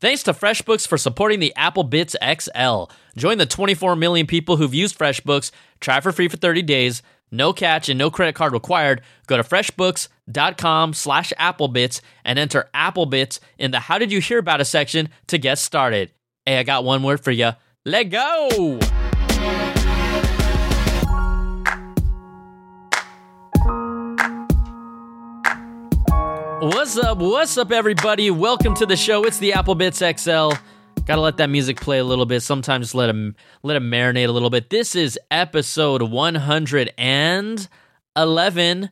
Thanks to FreshBooks for supporting the Apple Bits XL. Join the 24 million people who've used FreshBooks. Try for free for 30 days. No catch and no credit card required. Go to freshbooks.com/applebits and enter applebits in the how did you hear about us section to get started. Hey, I got one word for you. Let go! What's up, everybody? Welcome to the show. It's the Apple Bits XL. Gotta let that music play a little bit. Sometimes let it marinate a little bit. This is episode 111.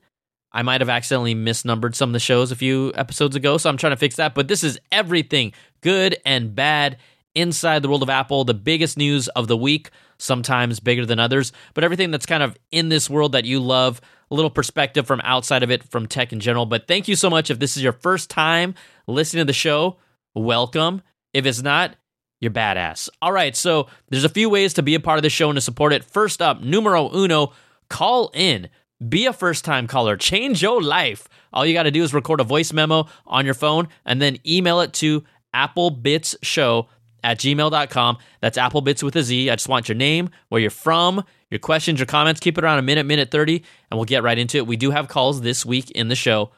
I might have accidentally misnumbered some of the shows a few episodes ago, so I'm trying to fix that. But this is everything good and bad inside the world of Apple, the biggest news of the week, sometimes bigger than others, but everything that's kind of in this world that you love, a little perspective from outside of it, from tech in general. But thank you so much. If this is your first time listening to the show, welcome. If it's not, you're badass. All right, so there's a few ways to be a part of the show and to support it. First up, numero uno, call in. Be a first-time caller. Change your life. All you got to do is record a voice memo on your phone and then email it to applebitsshow@gmail.com. That's applebits with a Z. I just want your name, where you're from, your questions, your comments. Keep it around a minute 30, and we'll get right into it. We do have calls this week in the show.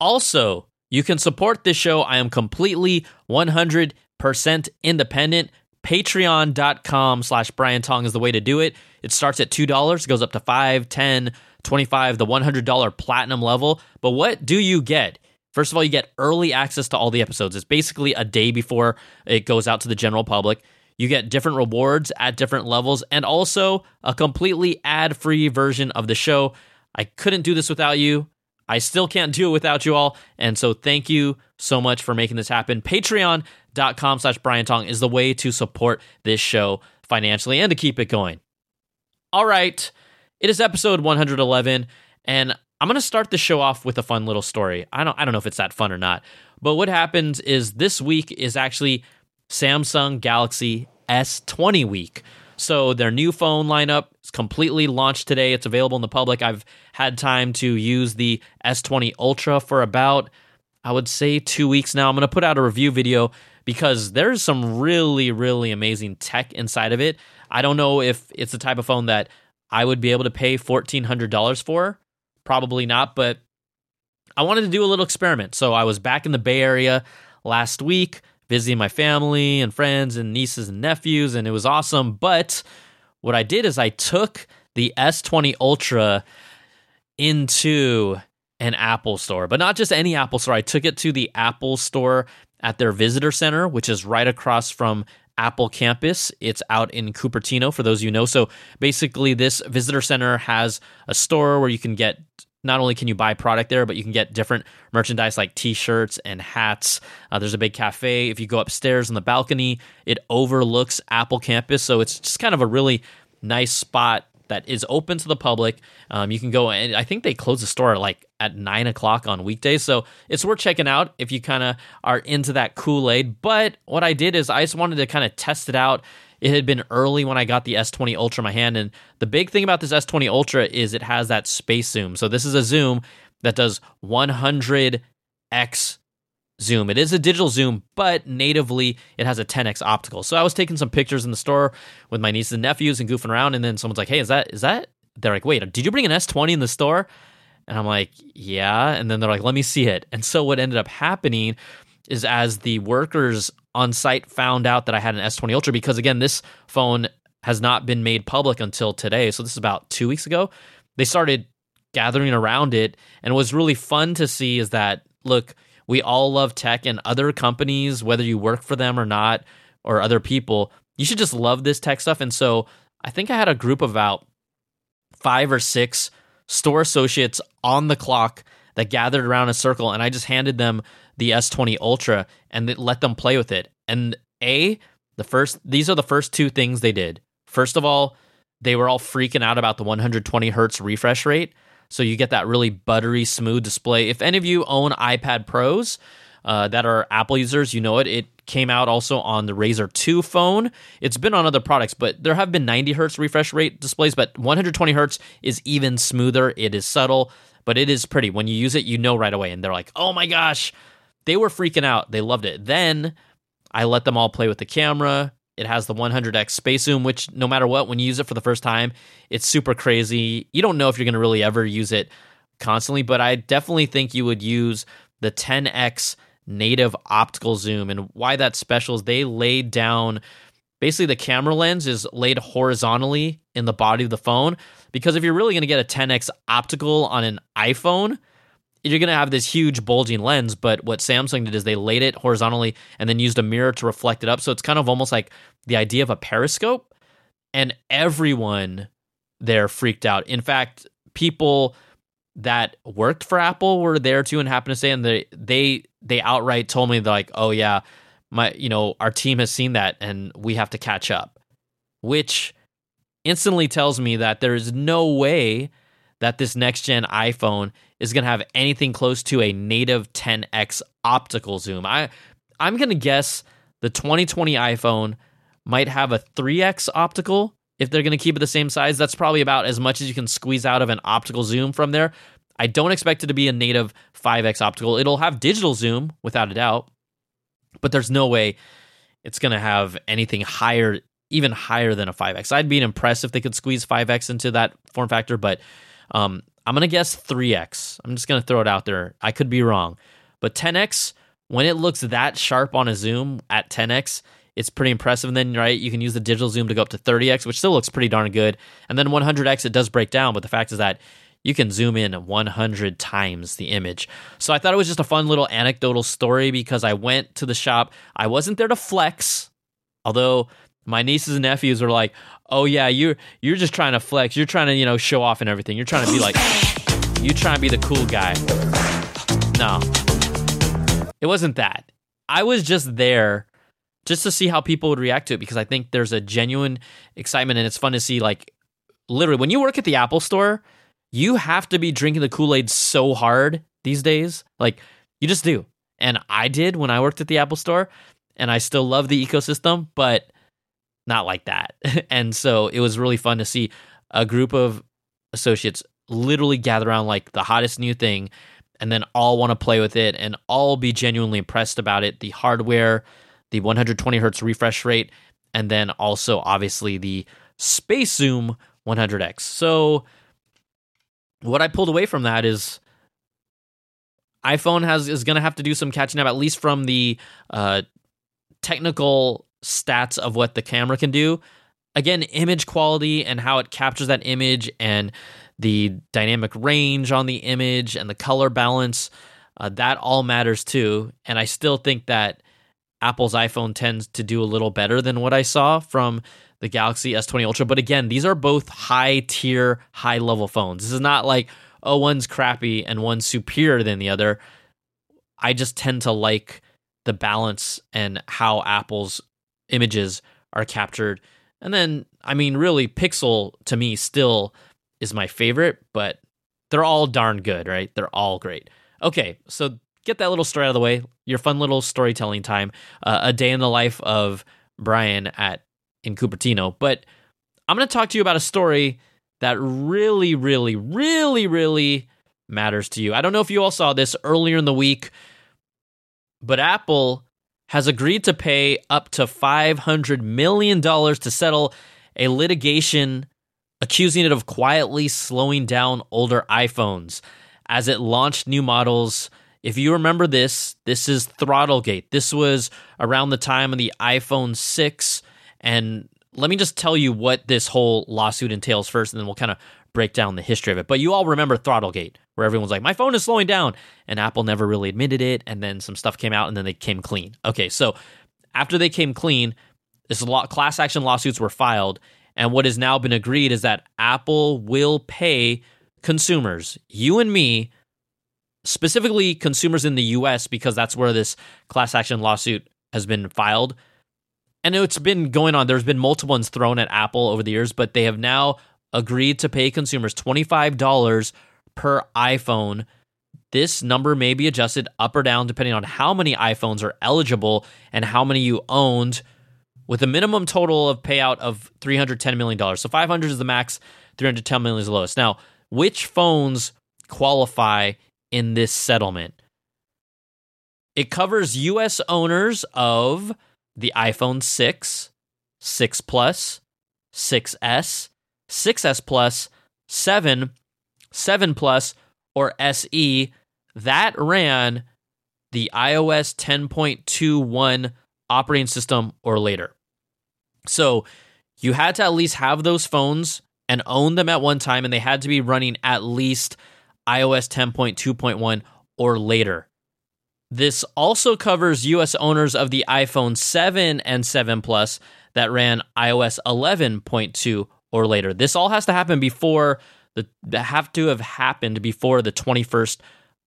Also, you can support this show. I am completely 100% independent. Patreon.com/BrianTong is the way to do it. It starts at $2, goes up to $5, $10, $25, the $100 platinum level. But what do you get? First of all, you get early access to all the episodes. It's basically a day before it goes out to the general public. You get different rewards at different levels and also a completely ad-free version of the show. I couldn't do this without you. I still can't do it without you all. And so thank you so much for making this happen. Patreon.com/BrianTong is the way to support this show financially and to keep it going. All right. It is episode 111, and I'm going to start the show off with a fun little story. I don't know if it's that fun or not, but what happens is this week is actually Samsung Galaxy S20 week. So their new phone lineup is completely launched today. It's available in the public. I've had time to use the S20 Ultra for about, I would say, 2 weeks now. I'm going to put out a review video because there's some really, really amazing tech inside of it. I don't know if it's the type of phone that I would be able to pay $1,400 for. Probably not, but I wanted to do a little experiment. So I was back in the Bay Area last week, visiting my family and friends and nieces and nephews, and it was awesome. But what I did is I took the S20 Ultra into an Apple store, but not just any Apple store. I took it to the Apple store at their visitor center, which is right across from Apple Campus. It's out in Cupertino, for those you know. So basically, this visitor center has a store where you can get, not only can you buy product there, but you can get different merchandise like t-shirts and hats. There's a big cafe. If you go upstairs on the balcony, it overlooks Apple Campus. So it's just kind of a really nice spot that is open to the public. You can go, and I think they close the store like at 9 o'clock on weekdays. So it's worth checking out if you kind of are into that Kool-Aid. But what I did is I just wanted to kind of test it out. It had been early when I got the S20 Ultra in my hand. And the big thing about this S20 Ultra is it has that space zoom. So this is a zoom that does 100x zoom. It is a digital zoom, but natively it has a 10x optical. So I was taking some pictures in the store with my nieces and nephews and goofing around, and then someone's like, hey, is that? They're like, wait, did you bring an S20 in the store? And I'm like, yeah. And then they're like, let me see it. And so what ended up happening is as the workers on site found out that I had an S20 Ultra, because again, this phone has not been made public until today. So this is about 2 weeks ago. They started gathering around it. And what's really fun to see is that, look, we all love tech, and other companies, whether you work for them or not, or other people, you should just love this tech stuff. And so I think I had a group of about 5 or 6 store associates on the clock that gathered around a circle, and I just handed them the S20 Ultra and let them play with it. And these are the first two things they did. First of all, they were all freaking out about the 120 hertz refresh rate. So you get that really buttery, smooth display. If any of you own iPad Pros that are Apple users, you know it. It came out also on the Razer 2 phone. It's been on other products, but there have been 90 hertz refresh rate displays, but 120 hertz is even smoother. It is subtle, but it is pretty. When you use it, you know right away. And they're like, oh my gosh, they were freaking out. They loved it. Then I let them all play with the camera. It has the 100x space zoom, which no matter what, when you use it for the first time, it's super crazy. You don't know if you're going to really ever use it constantly, but I definitely think you would use the 10x native optical zoom. And why that's special is they laid down, basically the camera lens is laid horizontally in the body of the phone, because if you're really going to get a 10x optical on an iPhone, you're going to have this huge bulging lens. But what Samsung did is they laid it horizontally and then used a mirror to reflect it up. So it's kind of almost like the idea of a periscope, and everyone there freaked out. In fact, people that worked for Apple were there too and happened to say, and they outright told me, they're like, oh yeah, our team has seen that and we have to catch up, which instantly tells me that there is no way that this next-gen iPhone is going to have anything close to a native 10x optical zoom. I'm going to guess the 2020 iPhone might have a 3x optical if they're going to keep it the same size. That's probably about as much as you can squeeze out of an optical zoom from there. I don't expect it to be a native 5x optical. It'll have digital zoom, without a doubt, but there's no way it's going to have anything higher, even higher than a 5x. I'd be impressed if they could squeeze 5x into that form factor, but I'm going to guess 3x. I'm just going to throw it out there. I could be wrong. But 10x, when it looks that sharp on a zoom at 10x, it's pretty impressive. And then, right, you can use the digital zoom to go up to 30x, which still looks pretty darn good. And then 100x, it does break down. But the fact is that you can zoom in 100 times the image. So I thought it was just a fun little anecdotal story because I went to the shop. I wasn't there to flex, although my nieces and nephews were like, oh yeah, you're just trying to flex. You're trying to, show off and everything. You're trying to be like, you're trying to be the cool guy. No, it wasn't that. I was just there just to see how people would react to it, because I think there's a genuine excitement, and it's fun to see, like, literally when you work at the Apple store, you have to be drinking the Kool-Aid so hard these days. Like, you just do. And I did when I worked at the Apple store, and I still love the ecosystem, but not like that. And so it was really fun to see a group of associates literally gather around like the hottest new thing, and then all want to play with it and all be genuinely impressed about it. The hardware, the 120 hertz refresh rate, and then also obviously the space zoom 100x. So what I pulled away from that is iPhone is going to have to do some catching up, at least from the technical stats of what the camera can do. Again, image quality and how it captures that image and the dynamic range on the image and the color balance, that all matters too. And I still think that Apple's iPhone tends to do a little better than what I saw from the Galaxy S20 Ultra. But again, these are both high-tier, high-level phones. This is not like, oh, one's crappy and one's superior than the other. I just tend to like the balance and how Apple's images are captured. And then, I mean, really, Pixel, to me, still is my favorite, but they're all darn good, right? They're all great. Okay, so get that little story out of the way. Your fun little storytelling time. A day in the life of Brian in Cupertino. But I'm going to talk to you about a story that really, really, really, really matters to you. I don't know if you all saw this earlier in the week, but Apple has agreed to pay up to $500 million to settle a litigation accusing it of quietly slowing down older iPhones as it launched new models. If you remember this is Throttlegate. This was around the time of the iPhone 6. And let me just tell you what this whole lawsuit entails first, and then we'll kind of break down the history of it. But you all remember Throttlegate, where everyone's like, my phone is slowing down. And Apple never really admitted it. And then some stuff came out, and then they came clean. Okay, so after they came clean, this class action lawsuits were filed. And what has now been agreed is that Apple will pay consumers, you and me, specifically consumers in the U.S., because that's where this class action lawsuit has been filed. And it's been going on. There's been multiple ones thrown at Apple over the years, but they have now agreed to pay consumers $25 per iPhone. This number may be adjusted up or down depending on how many iPhones are eligible and how many you owned, with a minimum total of payout of $310 million. So $500 is the max, $310 million is the lowest. Now, which phones qualify in this settlement? It covers U.S. owners of the iPhone 6, 6 Plus, 6S, 6S Plus, 7, 7 Plus, or SE that ran the iOS 10.21 operating system or later. So you had to at least have those phones and own them at one time, and they had to be running at least iOS 10.2.1 or later. This also covers US owners of the iPhone 7 and 7 Plus that ran iOS 11.2 or later. This all has to happen before have to have happened before the 21st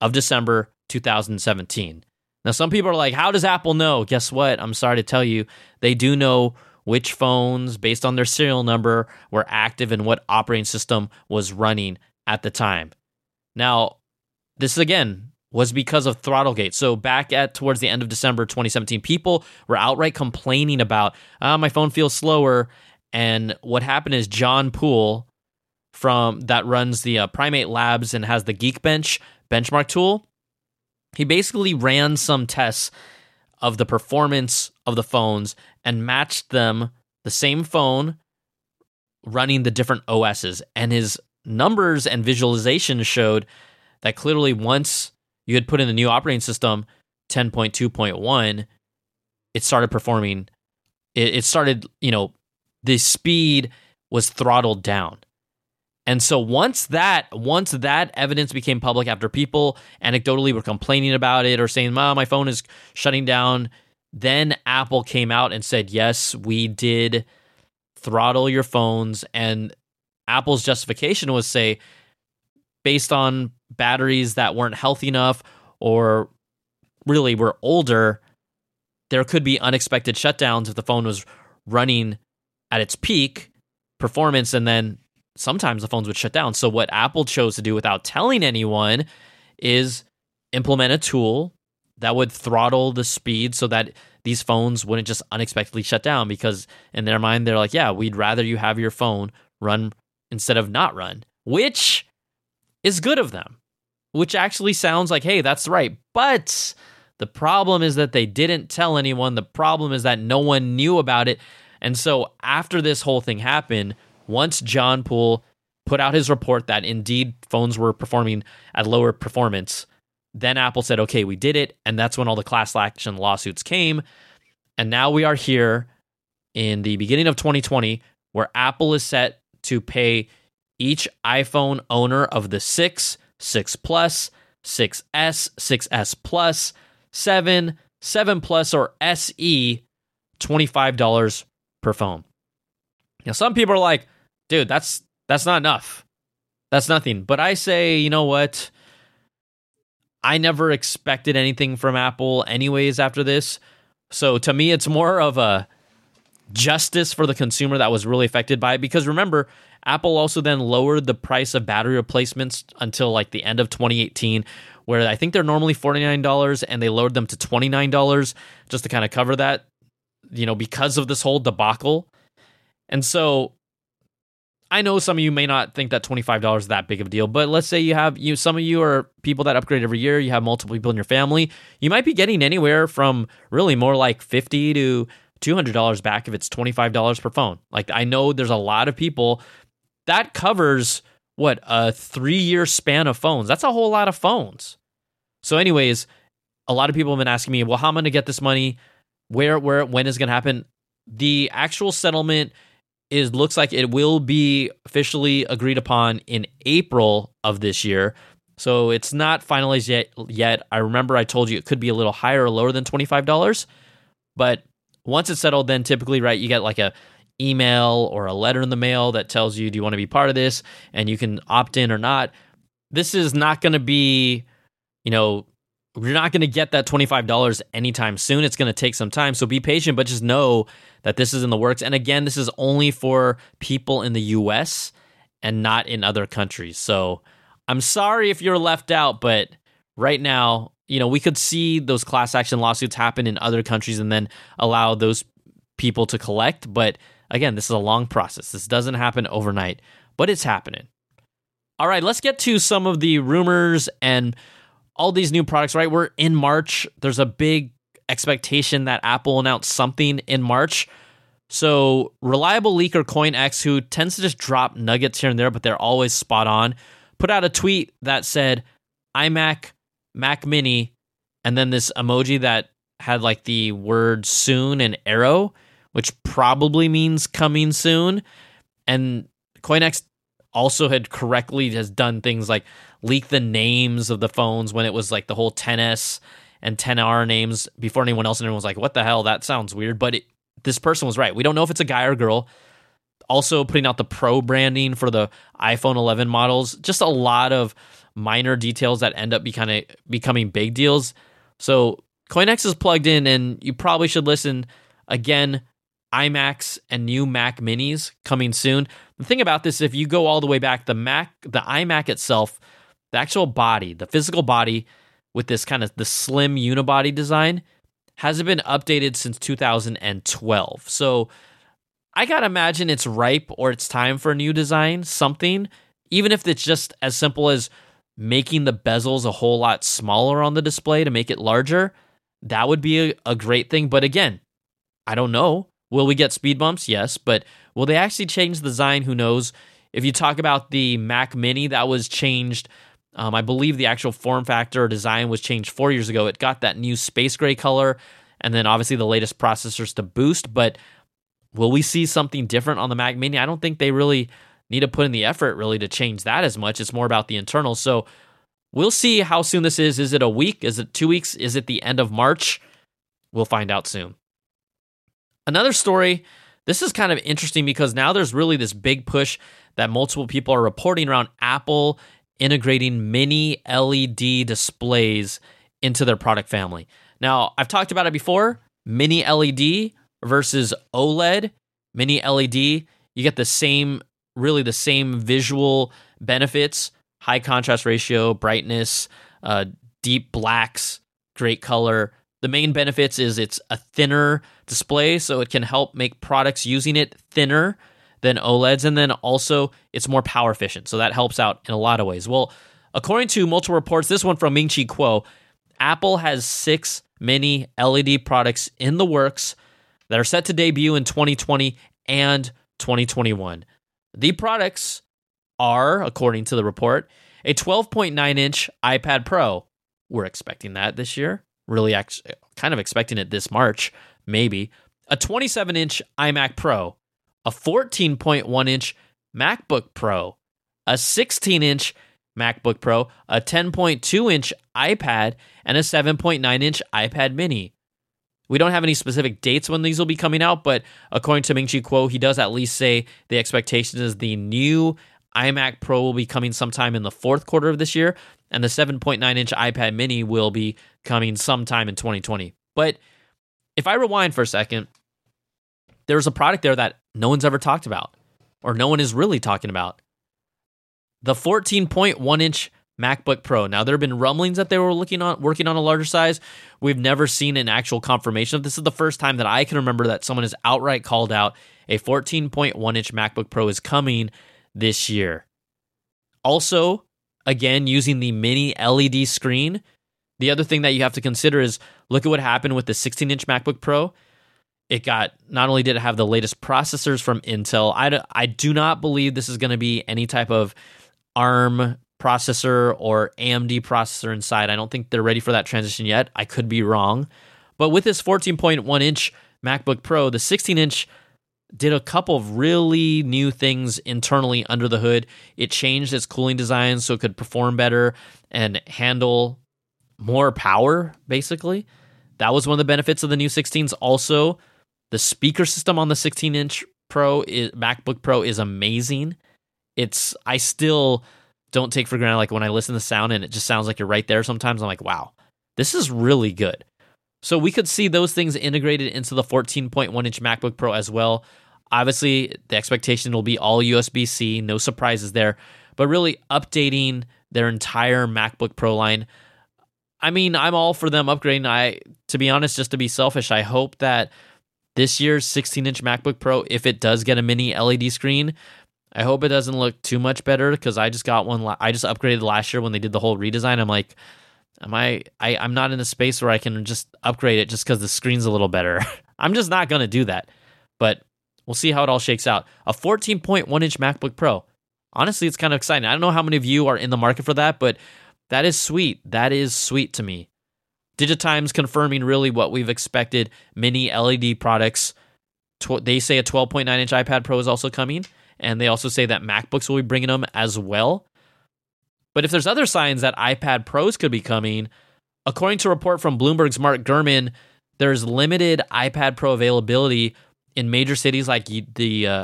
of December 2017. Now, some people are like, how does Apple know? Guess what? I'm sorry to tell you, they do know which phones, based on their serial number, were active and what operating system was running at the time. Now, this again was because of Throttlegate. So back at towards the end of December 2017, people were outright complaining about, my phone feels slower. And what happened is Jon Poole, from that runs the Primate Labs and has the Geekbench benchmark tool, he basically ran some tests of the performance of the phones and matched them, the same phone, running the different OSs. And his numbers and visualizations showed that clearly once you had put in the new operating system, 10.2.1, it started performing. It started, the speed was throttled down. And so once that evidence became public after people anecdotally were complaining about it or saying, my phone is shutting down, then Apple came out and said, yes, we did throttle your phones. And Apple's justification was, say, based on batteries that weren't healthy enough or really were older, there could be unexpected shutdowns if the phone was running at its peak performance, and then sometimes the phones would shut down. So what Apple chose to do without telling anyone is implement a tool that would throttle the speed so that these phones wouldn't just unexpectedly shut down, because in their mind, they're like, yeah, we'd rather you have your phone run instead of not run, which is good of them, which actually sounds like, hey, that's right. But the problem is that they didn't tell anyone. The problem is that no one knew about it. And so after this whole thing happened, once Jon Poole put out his report that indeed phones were performing at lower performance, then Apple said, okay, we did it. And that's when all the class action lawsuits came. And now we are here in the beginning of 2020, where Apple is set to pay each iPhone owner of the 6, 6 Plus, 6S, 6S Plus, 7, 7 Plus, or SE, $25 per phone. Now, some people are like, dude, that's not enough. That's nothing. But I say, you know what? I never expected anything from Apple anyways after this. So to me, it's more of a justice for the consumer that was really affected by it. Because remember, Apple also then lowered the price of battery replacements until like the end of 2018, where I think they're normally $49 and they lowered them to $29 just to kind of cover that, because of this whole debacle. And so I know some of you may not think that $25 is that big of a deal, but let's say some of you are people that upgrade every year, you have multiple people in your family, you might be getting anywhere from really more like $50 to $200 back if it's $25 per phone. Like, I know there's a lot of people that covers a 3-year span of phones. That's a whole lot of phones. So anyways, a lot of people have been asking me, well, how am I going to get this money? Where, when is it going to happen? The actual settlement looks like it will be officially agreed upon in April of this year. So it's not finalized yet. I remember I told you it could be a little higher or lower than $25, but once it's settled, then typically, right, you get like a email or a letter in the mail that tells you, do you want to be part of this? And you can opt in or not. This is not going to be, you're not going to get that $25 anytime soon. It's going to take some time. So be patient, but just know that this is in the works. And again, this is only for people in the US and not in other countries. So I'm sorry if you're left out, but right now, we could see those class action lawsuits happen in other countries and then allow those people to collect. But again, this is a long process. This doesn't happen overnight, but it's happening. All right, let's get to some of the rumors and all these new products, right? We're in March. There's a big expectation that Apple announced something in March. So reliable leaker CoinX, who tends to just drop nuggets here and there, but they're always spot on, put out a tweet that said iMac, Mac Mini, and then this emoji that had like the word soon and arrow, which probably means coming soon. And CoinX also had correctly has done things like leak the names of the phones when it was like the whole 10S and 10R names before anyone else. And everyone was like, what the hell? That sounds weird. But this person was right. We don't know if it's a guy or girl. Also putting out the Pro branding for the iPhone 11 models. Just a lot of minor details that end up becoming big deals. So CoinX is plugged in, and you probably should listen. Again, iMacs and new Mac Minis coming soon. The thing about this, if you go all the way back, the iMac itself, the actual body, the physical body with this kind of the slim unibody design, hasn't been updated since 2012. So I got to imagine it's ripe or it's time for a new design, something, even if it's just as simple as making the bezels a whole lot smaller on the display to make it larger. That would be a great thing. But again, I don't know. Will we get speed bumps? Yes. But will they actually change the design? Who knows? If you talk about the Mac Mini, that was changed. I believe the actual form factor design was changed 4 years ago. It got that new space gray color and then obviously the latest processors to boost. But will we see something different on the Mac Mini? I don't think they really need to put in the effort really to change that as much. It's more about the internal. So we'll see how soon this is. Is it a week? Is it 2 weeks? Is it the end of March? We'll find out soon. Another story, this is kind of interesting because now there's really this big push that multiple people are reporting around Apple integrating mini LED displays into their product family. Now, I've talked about it before, mini LED versus OLED. Mini LED, you get the same visual benefits, high contrast ratio, brightness, deep blacks, great color. The main benefits is it's a thinner display, so it can help make products using it thinner than OLEDs, and then also it's more power efficient, so that helps out in a lot of ways. Well, according to multiple reports, this one from Ming-Chi Kuo, Apple has 6 mini LED products in the works that are set to debut in 2020 and 2021. The products are, according to the report, a 12.9-inch iPad Pro. We're expecting that this year. Really actually kind of expecting it this March, maybe. A 27-inch iMac Pro, a 14.1-inch MacBook Pro, a 16-inch MacBook Pro, a 10.2-inch iPad, and a 7.9-inch iPad Mini. We don't have any specific dates when these will be coming out, but according to Ming-Chi Kuo, he does at least say the expectation is the new iMac Pro will be coming sometime in the fourth quarter of this year, and the 7.9-inch iPad Mini will be coming sometime in 2020. But if I rewind for a second, there's a product there that no one's ever talked about, or no one is really talking about. The 14.1-inch MacBook Pro. Now, there have been rumblings that they were working on a larger size. We've never seen an actual confirmation of this. This is the first time that I can remember that someone has outright called out a 14.1-inch MacBook Pro is coming this year. Also, again, using the mini LED screen. The other thing that you have to consider is look at what happened with the 16-inch MacBook Pro. It got, not only did it have the latest processors from Intel, I do not believe this is going to be any type of ARM processor or AMD processor inside. I don't think they're ready for that transition yet. I could be wrong. But with this 14.1-inch MacBook Pro, the 16-inch did a couple of really new things internally under the hood. It changed its cooling design so it could perform better and handle more power, basically. That was one of the benefits of the new 16s. Also, the speaker system on the 16-inch MacBook Pro is amazing. I still don't take for granted, like when I listen to sound and it just sounds like you're right there sometimes, I'm like, wow, this is really good. So we could see those things integrated into the 14.1-inch MacBook Pro as well. Obviously, the expectation will be all USB-C, no surprises there, but really updating their entire MacBook Pro line. I mean, I'm all for them upgrading. To be honest, just to be selfish, I hope that this year's 16-inch MacBook Pro, if it does get a mini LED screen, I hope it doesn't look too much better because I just upgraded last year when they did the whole redesign. I'm like, I'm not in a space where I can just upgrade it just because the screen's a little better. I'm just not going to do that. But we'll see how it all shakes out. A 14.1-inch MacBook Pro. Honestly, it's kind of exciting. I don't know how many of you are in the market for that, but that is sweet. That is sweet to me. Digitimes confirming really what we've expected. Mini LED products. They say a 12.9-inch iPad Pro is also coming. And they also say that MacBooks will be bringing them as well. But if there's other signs that iPad Pros could be coming, according to a report from Bloomberg's Mark Gurman, there's limited iPad Pro availability in major cities like the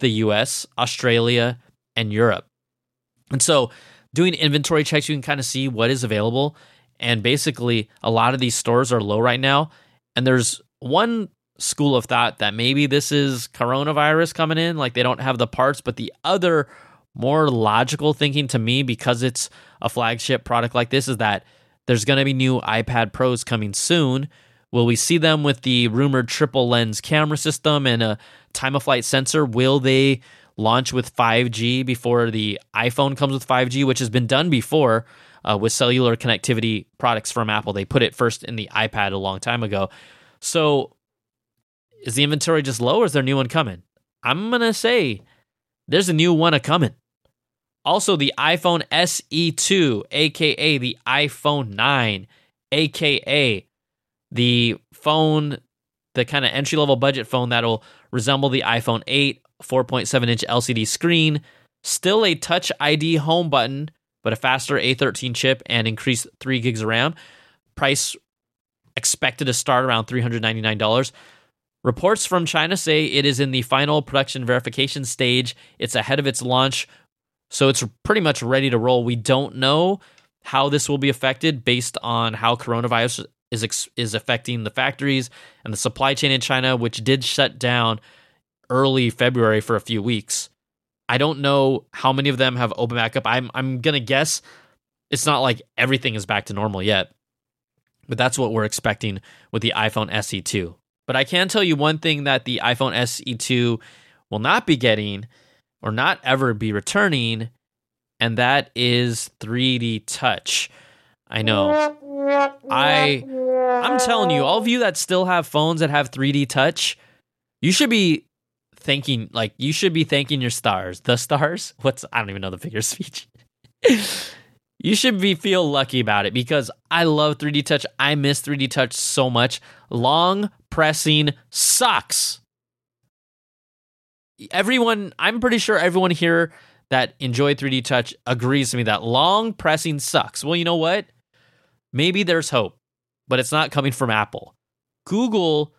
US, Australia, and Europe. And so doing inventory checks, you can kind of see what is available. And basically, a lot of these stores are low right now. And there's one school of thought that maybe this is coronavirus coming in, like they don't have the parts, but the other more logical thinking to me, because it's a flagship product like this, is that there's going to be new iPad Pros coming soon. Will we see them with the rumored triple lens camera system and a time-of-flight sensor? Will they launch with 5G before the iPhone comes with 5G, which has been done before with cellular connectivity products from Apple? They put it first in the iPad a long time ago. So is the inventory just low, or is there a new one coming? I'm going to say there's a new one a-coming. Also, the iPhone SE2, a.k.a. the iPhone 9, a.k.a. the phone, the kind of entry-level budget phone that'll resemble the iPhone 8, 4.7-inch LCD screen, still a Touch ID home button, but a faster A13 chip and increased 3 gigs of RAM. Price expected to start around $399. Reports from China say it is in the final production verification stage. It's ahead of its launch, so it's pretty much ready to roll. We don't know how this will be affected based on how coronavirus is affecting the factories and the supply chain in China, which did shut down early February for a few weeks. I don't know how many of them have opened back up. I'm going to guess it's not like everything is back to normal yet, but that's what we're expecting with the iPhone SE2. But I can tell you one thing that the iPhone SE2 will not be getting, or not ever be returning, and that is 3D Touch. I know. I'm telling you, all of you that still have phones that have 3D Touch, you should be thanking your stars. The stars? I don't even know the figure of speech. You should feel lucky about it, because I love 3D Touch. I miss 3D Touch so much. Long pressing sucks. Everyone, I'm pretty sure everyone here that enjoyed 3D Touch agrees to me that long pressing sucks. Well, you know what? Maybe there's hope, but it's not coming from Apple. Google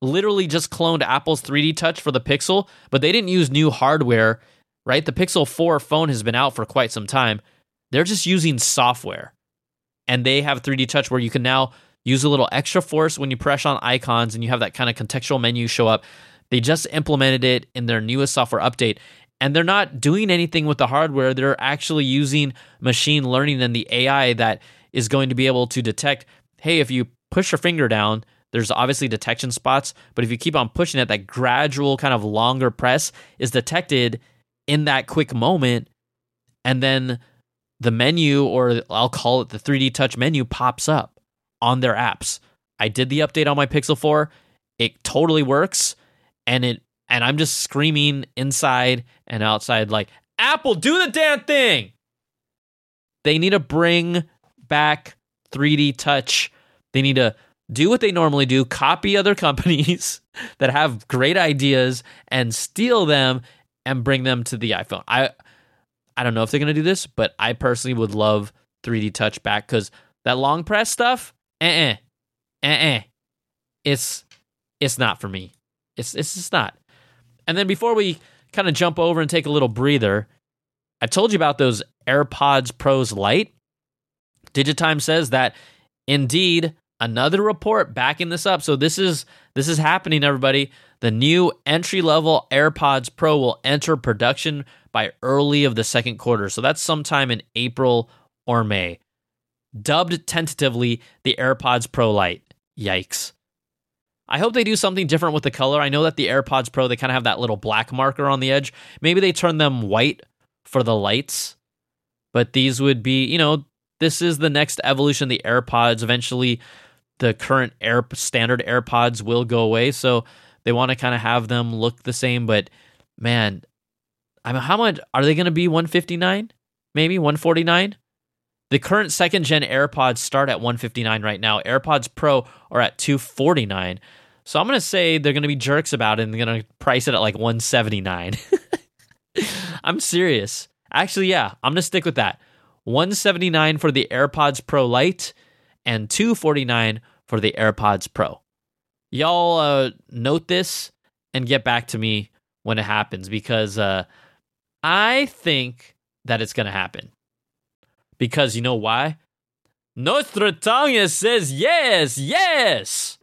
literally just cloned Apple's 3D Touch for the Pixel, but they didn't use new hardware, right? The Pixel 4 phone has been out for quite some time. They're just using software, and they have 3D Touch where you can now use a little extra force when you press on icons, and you have that kind of contextual menu show up. They just implemented it in their newest software update, and they're not doing anything with the hardware. They're actually using machine learning and the AI that is going to be able to detect, hey, if you push your finger down, there's obviously detection spots, but if you keep on pushing it, that gradual kind of longer press is detected in that quick moment, and then the menu, or I'll call it the 3D Touch menu, pops up on their apps. I did the update on my Pixel 4. It totally works. And I'm just screaming inside and outside like, Apple, do the damn thing. They need to bring back 3D Touch. They need to do what they normally do, copy other companies that have great ideas and steal them and bring them to the iPhone. I don't know if they're going to do this, but I personally would love 3D Touch back, because that long press stuff, it's not for me. It's just not. And then before we kind of jump over and take a little breather, I told you about those AirPods Pro Lite. Digitime says that indeed another report backing this up. So this is happening, everybody. The new entry-level AirPods Pro will enter production by early of the second quarter. So that's sometime in April or May. Dubbed tentatively the AirPods Pro Lite. Yikes. I hope they do something different with the color. I know that the AirPods Pro, they kind of have that little black marker on the edge. Maybe they turn them white for the lights. But these would be, you know, This is the next evolution of the AirPods. Eventually, the current standard AirPods will go away, so they want to kind of have them look the same. But man, I mean, how much are they going to be? $159, maybe $149. The current second gen AirPods start at $159 right now. AirPods Pro are at $249. So I'm going to say they're going to be jerks about it and they're going to price it at like $179. I'm serious. Actually, yeah, I'm going to stick with that. $179 for the AirPods Pro Lite and $249 for the AirPods Pro. Y'all note this and get back to me when it happens, because I think that it's going to happen. Because you know why? Nostra Tonga says yes, yes!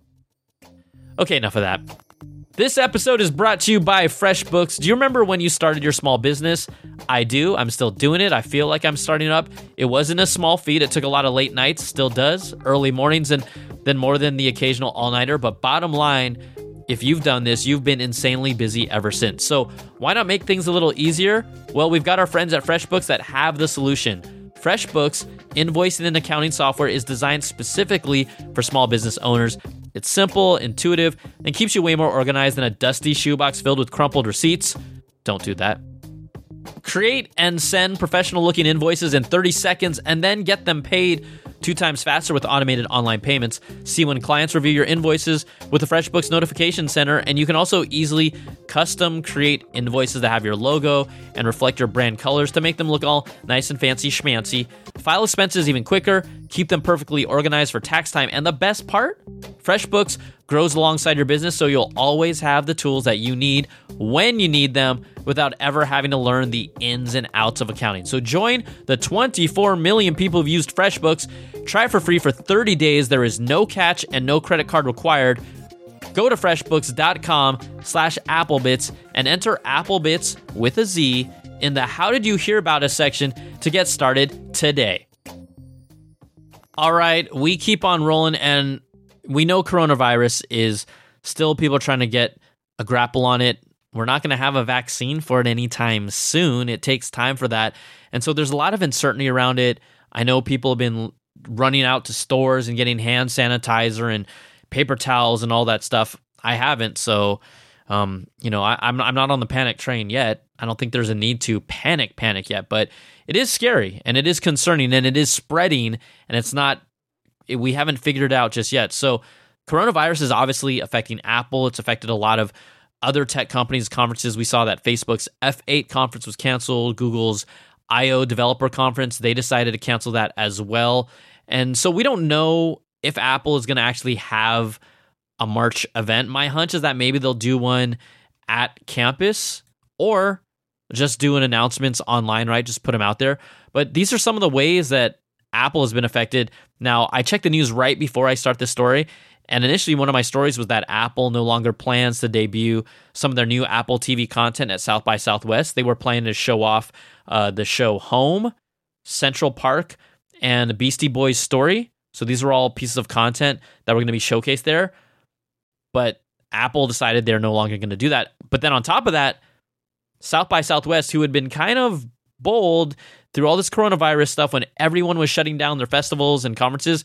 Okay, enough of that. This episode is brought to you by FreshBooks. Do you remember when you started your small business? I do. I'm still doing it. I feel like I'm starting up. It wasn't a small feat. It took a lot of late nights, still does, early mornings, and then more than the occasional all-nighter. But bottom line, if you've done this, you've been insanely busy ever since. So why not make things a little easier? Well, we've got our friends at FreshBooks that have the solution. FreshBooks invoicing and accounting software is designed specifically for small business owners. It's simple, intuitive, and keeps you way more organized than a dusty shoebox filled with crumpled receipts. Don't do that. Create and send professional-looking invoices in 30 seconds and then get them paid 2 times faster with automated online payments. See when clients review your invoices with the FreshBooks Notification Center, and you can also easily custom create invoices that have your logo and reflect your brand colors to make them look all nice and fancy schmancy. File expenses even quicker, keep them perfectly organized for tax time, and the best part? FreshBooks grows alongside your business, so you'll always have the tools that you need when you need them without ever having to learn the ins and outs of accounting. So join the 24 million people who've used FreshBooks. Try for free for 30 days. There is no catch and no credit card required. Go to freshbooks.com/applebits and enter applebits with a Z in the How Did You Hear About Us section to get started today. All right, we keep on rolling, and we know coronavirus is still people trying to get a grapple on it. We're not going to have a vaccine for it anytime soon. It takes time for that. And so there's a lot of uncertainty around it. I know people have been running out to stores and getting hand sanitizer and paper towels and all that stuff. I haven't. So, I'm not on the panic train yet. I don't think there's a need to panic yet, but it is scary and it is concerning and it is spreading, and we haven't figured it out just yet. So coronavirus is obviously affecting Apple. It's affected a lot of other tech companies' conferences. We saw that Facebook's F8 conference was canceled. Google's I.O. developer conference, they decided to cancel that as well. And so we don't know if Apple is going to actually have a March event. My hunch is that maybe they'll do one at campus or just do an announcements online, right? Just put them out there. But these are some of the ways that Apple has been affected. Now, I checked the news right before I start this story, and initially one of my stories was that Apple no longer plans to debut some of their new Apple TV content at South by Southwest. They were planning to show off the show Home, Central Park, and Beastie Boys' Story. So these were all pieces of content that were going to be showcased there. But Apple decided they're no longer going to do that. But then on top of that, South by Southwest, who had been kind of bold through all this coronavirus stuff when everyone was shutting down their festivals and conferences,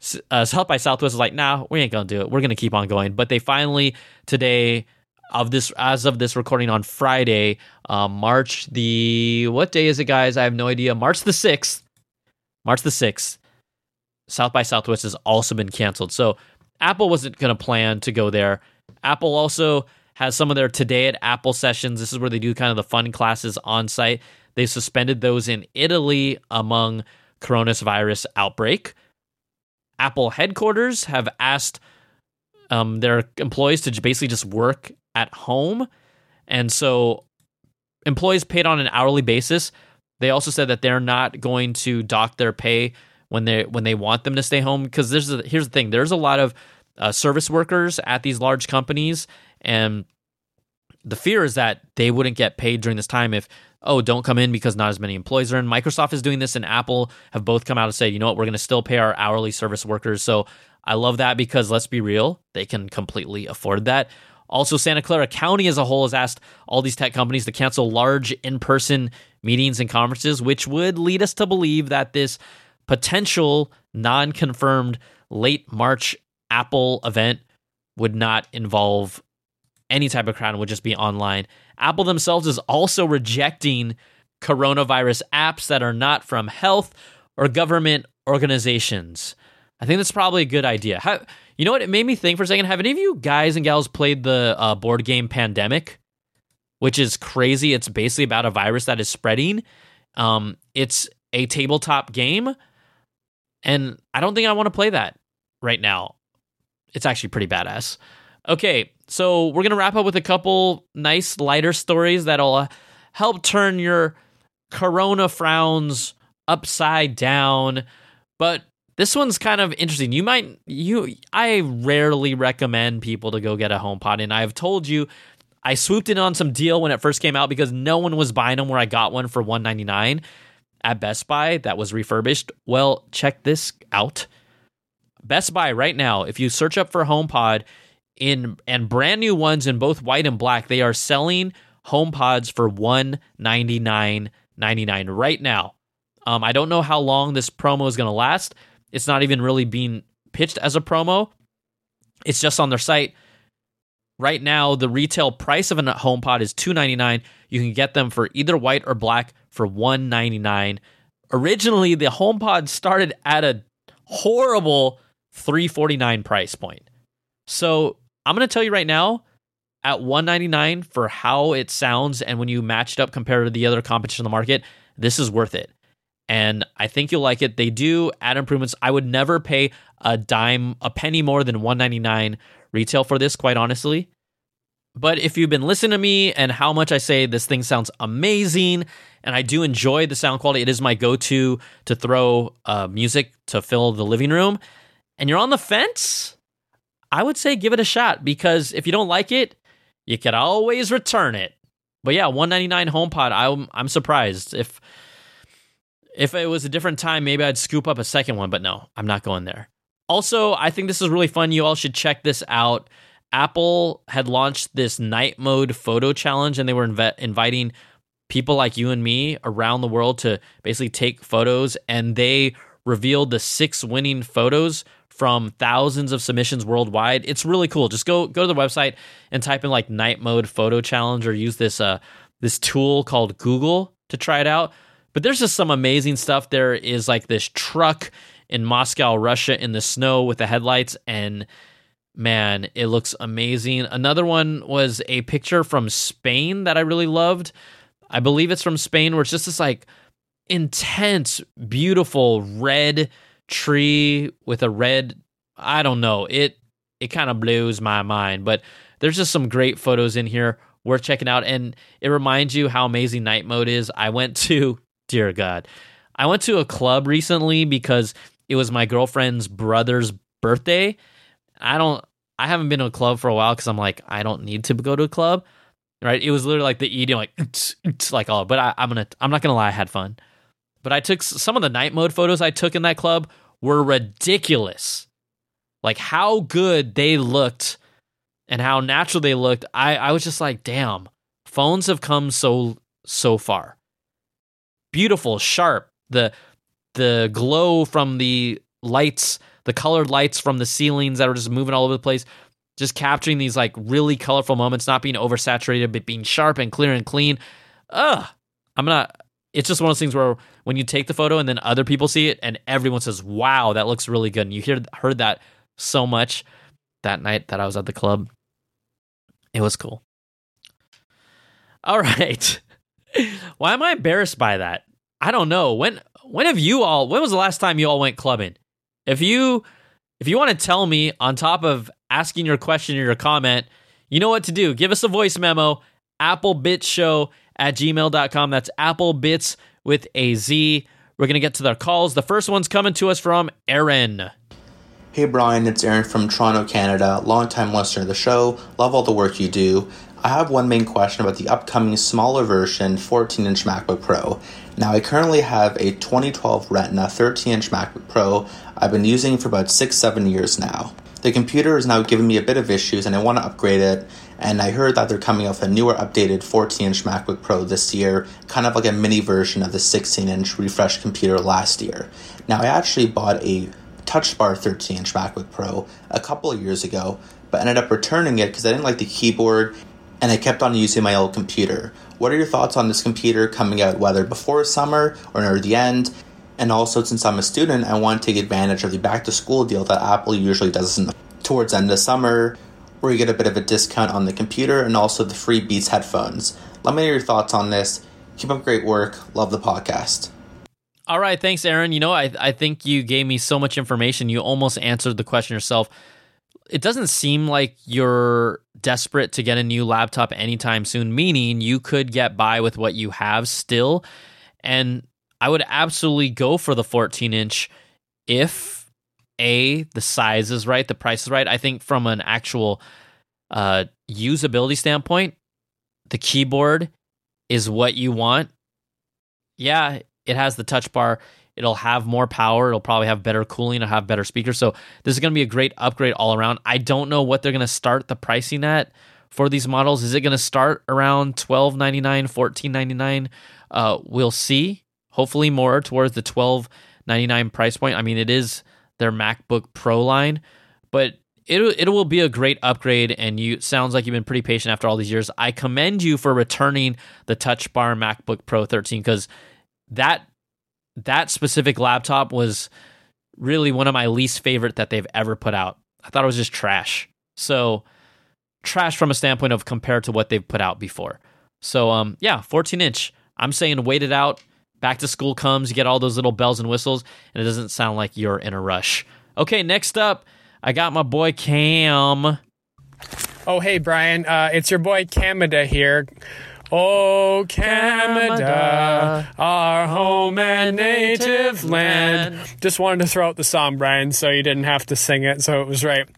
South by Southwest was like, nah, we ain't going to do it. We're going to keep on going. But they finally today, as of this recording on Friday, March the... What day is it, guys? I have no idea. March the 6th. South by Southwest has also been canceled. So Apple wasn't going to plan to go there. Apple also has some of their Today at Apple sessions. This is where they do kind of the fun classes on site. They suspended those in Italy among coronavirus outbreak. Apple headquarters have asked their employees to basically just work at home. And so employees paid on an hourly basis. They also said that they're not going to dock their pay when they want them to stay home. Because here's the thing. There's a lot of service workers at these large companies. And the fear is that they wouldn't get paid during this time if, don't come in because not as many employees are in. Microsoft is doing this, and Apple have both come out and said, you know what, we're going to still pay our hourly service workers. So I love that because, let's be real, they can completely afford that. Also, Santa Clara County as a whole has asked all these tech companies to cancel large in-person meetings and conferences, which would lead us to believe that this potential non-confirmed late March Apple event would not involve any type of crowd and would just be online. Apple themselves is also rejecting coronavirus apps that are not from health or government organizations. I think that's probably a good idea. You know what? It made me think for a second. Have any of you guys and gals played the board game Pandemic, which is crazy? It's basically about a virus that is spreading. It's a tabletop game, and I don't think I want to play that right now. It's actually pretty badass. Okay, so we're going to wrap up with a couple nice, lighter stories that'll help turn your corona frowns upside down. But this one's kind of interesting. I rarely recommend people to go get a HomePod, and I've told you I swooped in on some deal when it first came out because no one was buying them, where I got one for $199 at Best Buy that was refurbished. Well, check this out. Best Buy right now, if you search up for HomePod and brand new ones in both white and black, they are selling HomePods for $199.99 right now. I don't know how long this promo is going to last. It's not even really being pitched as a promo. It's just on their site. Right now, the retail price of a HomePod is $299. You can get them for either white or black for $199. Originally, the HomePod started at a horrible $349 price point. So I'm going to tell you right now, at $199 for how it sounds, and when you match it up compared to the other competition in the market, this is worth it. And I think you'll like it. They do add improvements. I would never pay a penny more than $199 retail for this, quite honestly. But if you've been listening to me and how much I say this thing sounds amazing, and I do enjoy the sound quality, it is my go-to to throw music to fill the living room, and you're on the fence, I would say give it a shot, because if you don't like it, you could always return it. But yeah, $199 HomePod, I'm surprised. If it was a different time, maybe I'd scoop up a second one, but no, I'm not going there. Also, I think this is really fun. You all should check this out. Apple had launched this night mode photo challenge, and they were inviting people like you and me around the world to basically take photos, and they revealed the 6 winning photos from thousands of submissions worldwide. It's really cool. Just go to the website and type in like night mode photo challenge, or use this tool called Google to try it out. But there's just some amazing stuff. There is like this truck in Moscow, Russia in the snow with the headlights, and man, it looks amazing. Another one was a picture from Spain that I really loved. I believe it's from Spain, where it's just this like intense, beautiful red tree with a red, I don't know. It kind of blows my mind, but there's just some great photos in here worth checking out. And it reminds you how amazing night mode is. I went to a club recently because it was my girlfriend's brother's birthday. I haven't been to a club for a while because I'm like, I don't need to go to a club, right? It was literally like the eating, like it's like all. But I'm not gonna lie, I had fun. But I took some of the night mode photos I took in that club were ridiculous, like how good they looked and how natural they looked. I was just like, damn, phones have come so far. Beautiful, sharp, the glow from the lights, the colored lights from the ceilings that are just moving all over the place, just capturing these like really colorful moments, not being oversaturated, but being sharp and clear and clean. It's just one of those things where when you take the photo and then other people see it and everyone says, wow, that looks really good. And you heard that so much that night that I was at the club. It was cool. All right. Why am I embarrassed by that? I don't know. When was the last time you all went clubbing? If you want to tell me on top of asking your question or your comment, you know what to do. Give us a voice memo, applebitsshow@gmail.com. That's applebits with a Z. We're going to get to their calls. The first one's coming to us from Aaron. Hey, Brian, it's Aaron from Toronto, Canada. Longtime listener of the show. Love all the work you do. I have one main question about the upcoming smaller version 14-inch MacBook Pro. Now, I currently have a 2012 Retina 13-inch MacBook Pro I've been using for about 6-7 years now. The computer is now giving me a bit of issues and I want to upgrade it. And I heard that they're coming off a newer updated 14-inch MacBook Pro this year, kind of like a mini version of the 16-inch refresh computer last year. Now, I actually bought a Touch Bar 13-inch MacBook Pro a couple of years ago, but ended up returning it because I didn't like the keyboard and I kept on using my old computer. What are your thoughts on this computer coming out, whether before summer or near the end? And also, since I'm a student, I want to take advantage of the back-to-school deal that Apple usually does towards the end of summer, where you get a bit of a discount on the computer and also the free Beats headphones. Let me know your thoughts on this. Keep up great work. Love the podcast. All right. Thanks, Aaron. You know, I think you gave me so much information. You almost answered the question yourself. It doesn't seem like you're desperate to get a new laptop anytime soon, meaning you could get by with what you have still. And I would absolutely go for the 14-inch if, A, the size is right, the price is right. I think from an actual usability standpoint, the keyboard is what you want. Yeah, it has the touch bar. It'll have more power. It'll probably have better cooling. It'll have better speakers. So this is going to be a great upgrade all around. I don't know what they're going to start the pricing at for these models. Is it going to start around $12.99, $14.99? We'll see. Hopefully more towards the $12.99 price point. I mean, it is their MacBook Pro line, but it will be a great upgrade. And you sounds like you've been pretty patient after all these years. I commend you for returning the Touch Bar MacBook Pro 13 because that specific laptop was really one of my least favorite that they've ever put out. I thought it was just trash. So trash from a standpoint of compared to what they've put out before. So 14-inch. I'm saying wait it out. Back to school comes, you get all those little bells and whistles, and it doesn't sound like you're in a rush. Okay, next up, I got my boy Cam. Oh, hey, Brian. It's your boy Camada here. Oh, Canada, our home and native land. Just wanted to throw out the song, Brian, so you didn't have to sing it, so it was right.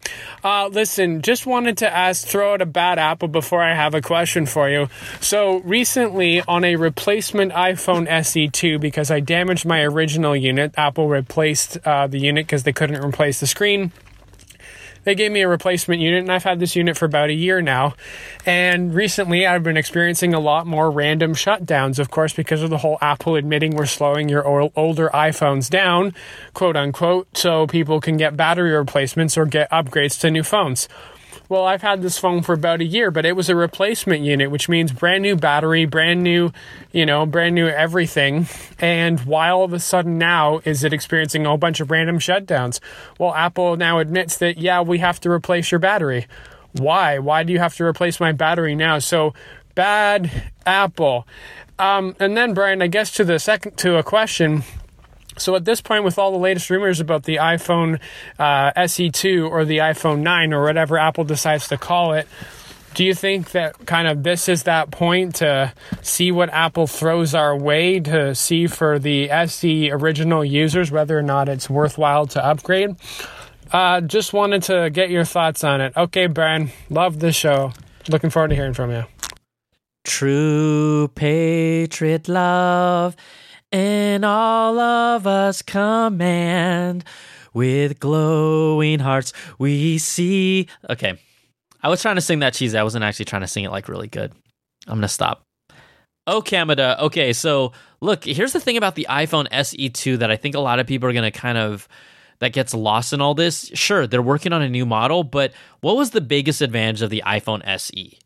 Listen, just wanted to throw out a bad apple before I have a question for you. So recently, on a replacement iPhone SE2, because I damaged my original unit, Apple replaced the unit because they couldn't replace the screen. They gave me a replacement unit, and I've had this unit for about a year now. And recently, I've been experiencing a lot more random shutdowns, of course, because of the whole Apple admitting we're slowing your older iPhones down, quote-unquote, so people can get battery replacements or get upgrades to new phones. Well, I've had this phone for about a year, but it was a replacement unit, which means brand new battery, brand new everything. And why all of a sudden now is it experiencing a whole bunch of random shutdowns? Well, Apple now admits that, yeah, we have to replace your battery. Why? Why do you have to replace my battery now? So bad Apple. And then, Brian, I guess to a question. So at this point, with all the latest rumors about the iPhone SE2 or the iPhone 9 or whatever Apple decides to call it, do you think that kind of this is that point to see what Apple throws our way to see for the SE original users whether or not it's worthwhile to upgrade? Just wanted to get your thoughts on it. Okay, Brian, love the show. Looking forward to hearing from you. True patriot love. And all of us command with glowing hearts we see. Okay. I was trying to sing that cheesy. I wasn't actually trying to sing it like really good. I'm going to stop. Oh, Canada. Okay. So look, here's the thing about the iPhone SE2 that I think a lot of people are going to that gets lost in all this. Sure. They're working on a new model, but what was the biggest advantage of the iPhone SE?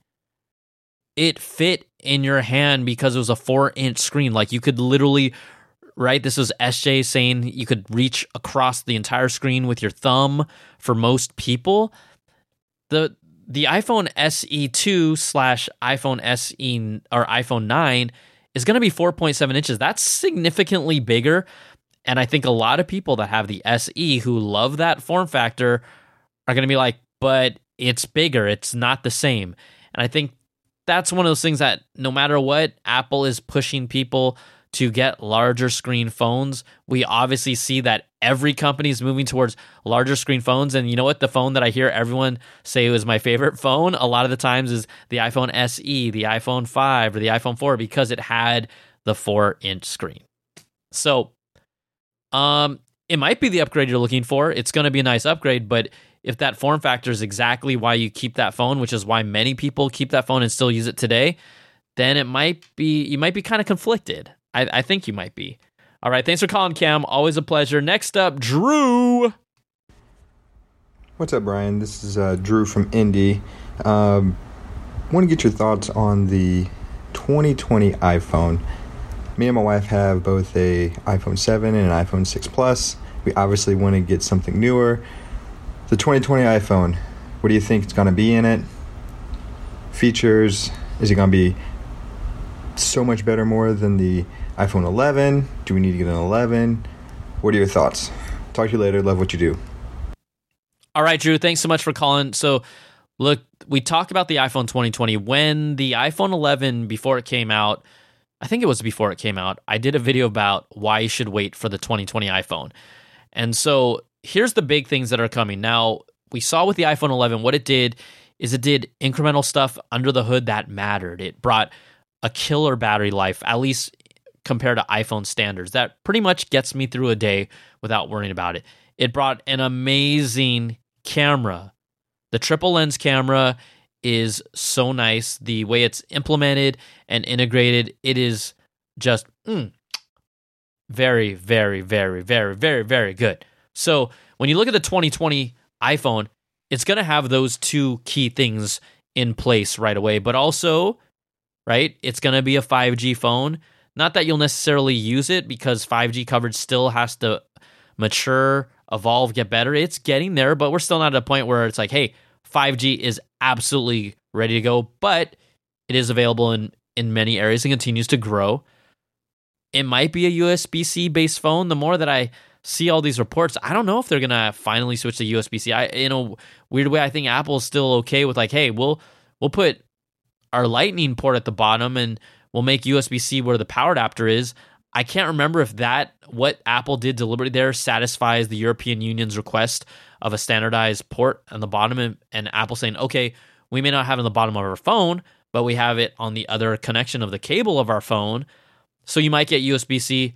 It fit in your hand because it was a 4-inch screen. Like you could literally, right? This was SJ saying you could reach across the entire screen with your thumb for most people. The iPhone SE2 / iPhone SE or iPhone 9 is going to be 4.7 inches. That's significantly bigger. And I think a lot of people that have the SE who love that form factor are going to be like, but it's bigger. It's not the same. And I think that's one of those things that no matter what, Apple is pushing people to get larger screen phones. We obviously see that every company is moving towards larger screen phones. And you know what? The phone that I hear everyone say was my favorite phone a lot of the times is the iPhone SE, the iPhone 5, or the iPhone 4 because it had the 4-inch screen. So it might be the upgrade you're looking for. It's going to be a nice upgrade, but if that form factor is exactly why you keep that phone, which is why many people keep that phone and still use it today, then it might be, you might be kind of conflicted. I think you might be. All right, thanks for calling, Cam. Always a pleasure. Next up, Drew. What's up, Brian? This is Drew from Indy. Want to get your thoughts on the 2020 iPhone. Me and my wife have both a iPhone 7 and an iPhone 6 Plus. We obviously want to get something newer. The 2020 iPhone, what do you think it's going to be in it? Features, is it going to be so much better more than the iPhone 11? Do we need to get an 11? What are your thoughts? Talk to you later. Love what you do. All right, Drew. Thanks so much for calling. So, look, we talked about the iPhone 2020. When the iPhone 11, before it came out, I think it was before it came out, I did a video about why you should wait for the 2020 iPhone. And so here's the big things that are coming. Now, we saw with the iPhone 11, what it did is it did incremental stuff under the hood that mattered. It brought a killer battery life, at least compared to iPhone standards. That pretty much gets me through a day without worrying about it. It brought an amazing camera. The triple lens camera is so nice. The way it's implemented and integrated, it is just very, very, very, very, very, very good. So when you look at the 2020 iPhone, it's going to have those two key things in place right away. But also, right, it's going to be a 5G phone. Not that you'll necessarily use it because 5G coverage still has to mature, evolve, get better. It's getting there, but we're still not at a point where it's like, hey, 5G is absolutely ready to go, but it is available in many areas and continues to grow. It might be a USB-C based phone. The more that I see all these reports, I don't know if they're going to finally switch to USB-C. In a weird way, I think Apple's still okay with like, hey, we'll put our Lightning port at the bottom and we'll make USB-C where the power adapter is. I can't remember if what Apple did deliberately there satisfies the European Union's request of a standardized port on the bottom, and Apple saying, okay, we may not have it on the bottom of our phone, but we have it on the other connection of the cable of our phone, so you might get USB-C.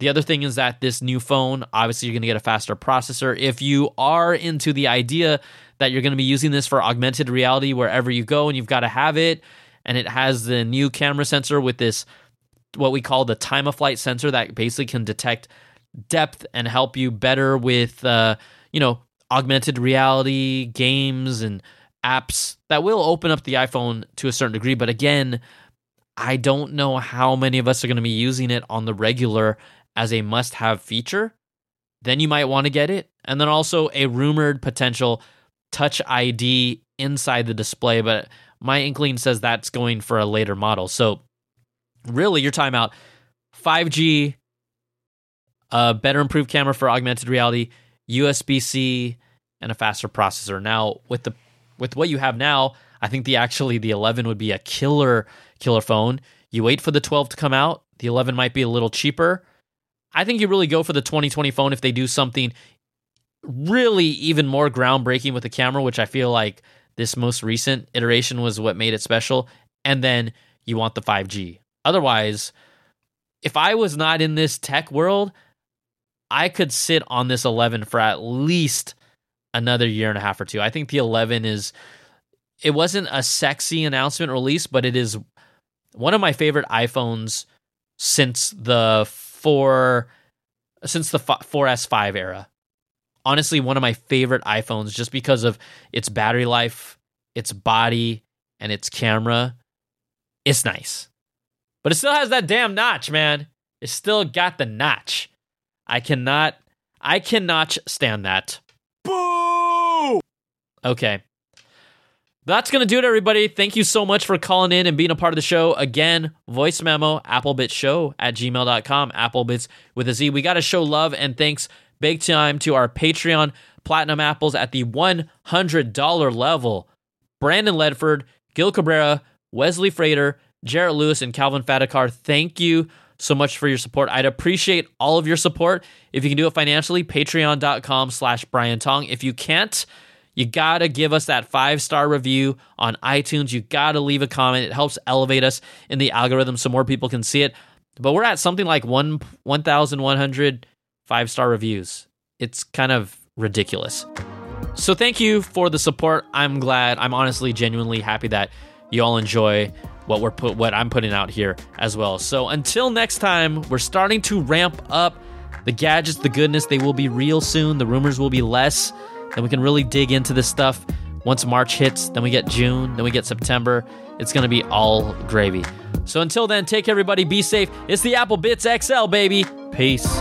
The other thing is that this new phone, obviously you're going to get a faster processor. If you are into the idea that you're going to be using this for augmented reality wherever you go and you've got to have it, and it has the new camera sensor with this, what we call the time-of-flight sensor that basically can detect depth and help you better with, augmented reality games and apps that will open up the iPhone to a certain degree. But again, I don't know how many of us are going to be using it on the regular as a must-have feature. Then you might want to get it. And then also a rumored potential Touch ID inside the display. But my inkling says that's going for a later model. So really, you're talking about 5G, a better improved camera for augmented reality, USB-C, and a faster processor. Now, with what you have now, I think the 11 would be a killer phone. You wait for the 12 to come out. The 11 might be a little cheaper. I think you really go for the 2020 phone if they do something really even more groundbreaking with the camera, which I feel like this most recent iteration was what made it special. And then you want the 5G. Otherwise, if I was not in this tech world, I could sit on this 11 for at least another year and a half or two. I think the 11 it wasn't a sexy announcement release, but it is one of my favorite iPhones since the 4S5 era. Honestly, one of my favorite iPhones just because of its battery life, its body, and its camera. It's nice. But it still has that damn notch, man. It's still got the notch. I cannot stand that. Boo! Okay. That's going to do it, everybody. Thank you so much for calling in and being a part of the show. Again, voice memo, applebitsshow@gmail.com, applebits with a Z. We got to show love and thanks big time to our Patreon Platinum Apples at the $100 level. Brandon Ledford, Gil Cabrera, Wesley Frater, Jarrett Lewis, and Calvin Fadakar, thank you so much for your support. I'd appreciate all of your support. If you can do it financially, patreon.com/Brian Tong. If you can't, you got to give us that 5-star review on iTunes. You got to leave a comment. It helps elevate us in the algorithm so more people can see it. But we're at something like 1,100 5-star reviews. It's kind of ridiculous. So thank you for the support. I'm glad. I'm honestly genuinely happy that you all enjoy what I'm putting out here as well. So until next time, we're starting to ramp up the gadgets, the goodness. They will be real soon. The rumors will be less. Then we can really dig into this stuff. Once March hits, then we get June, then we get September. It's going to be all gravy. So until then, take care, everybody. Be safe. It's the Apple Bits XL, baby. Peace.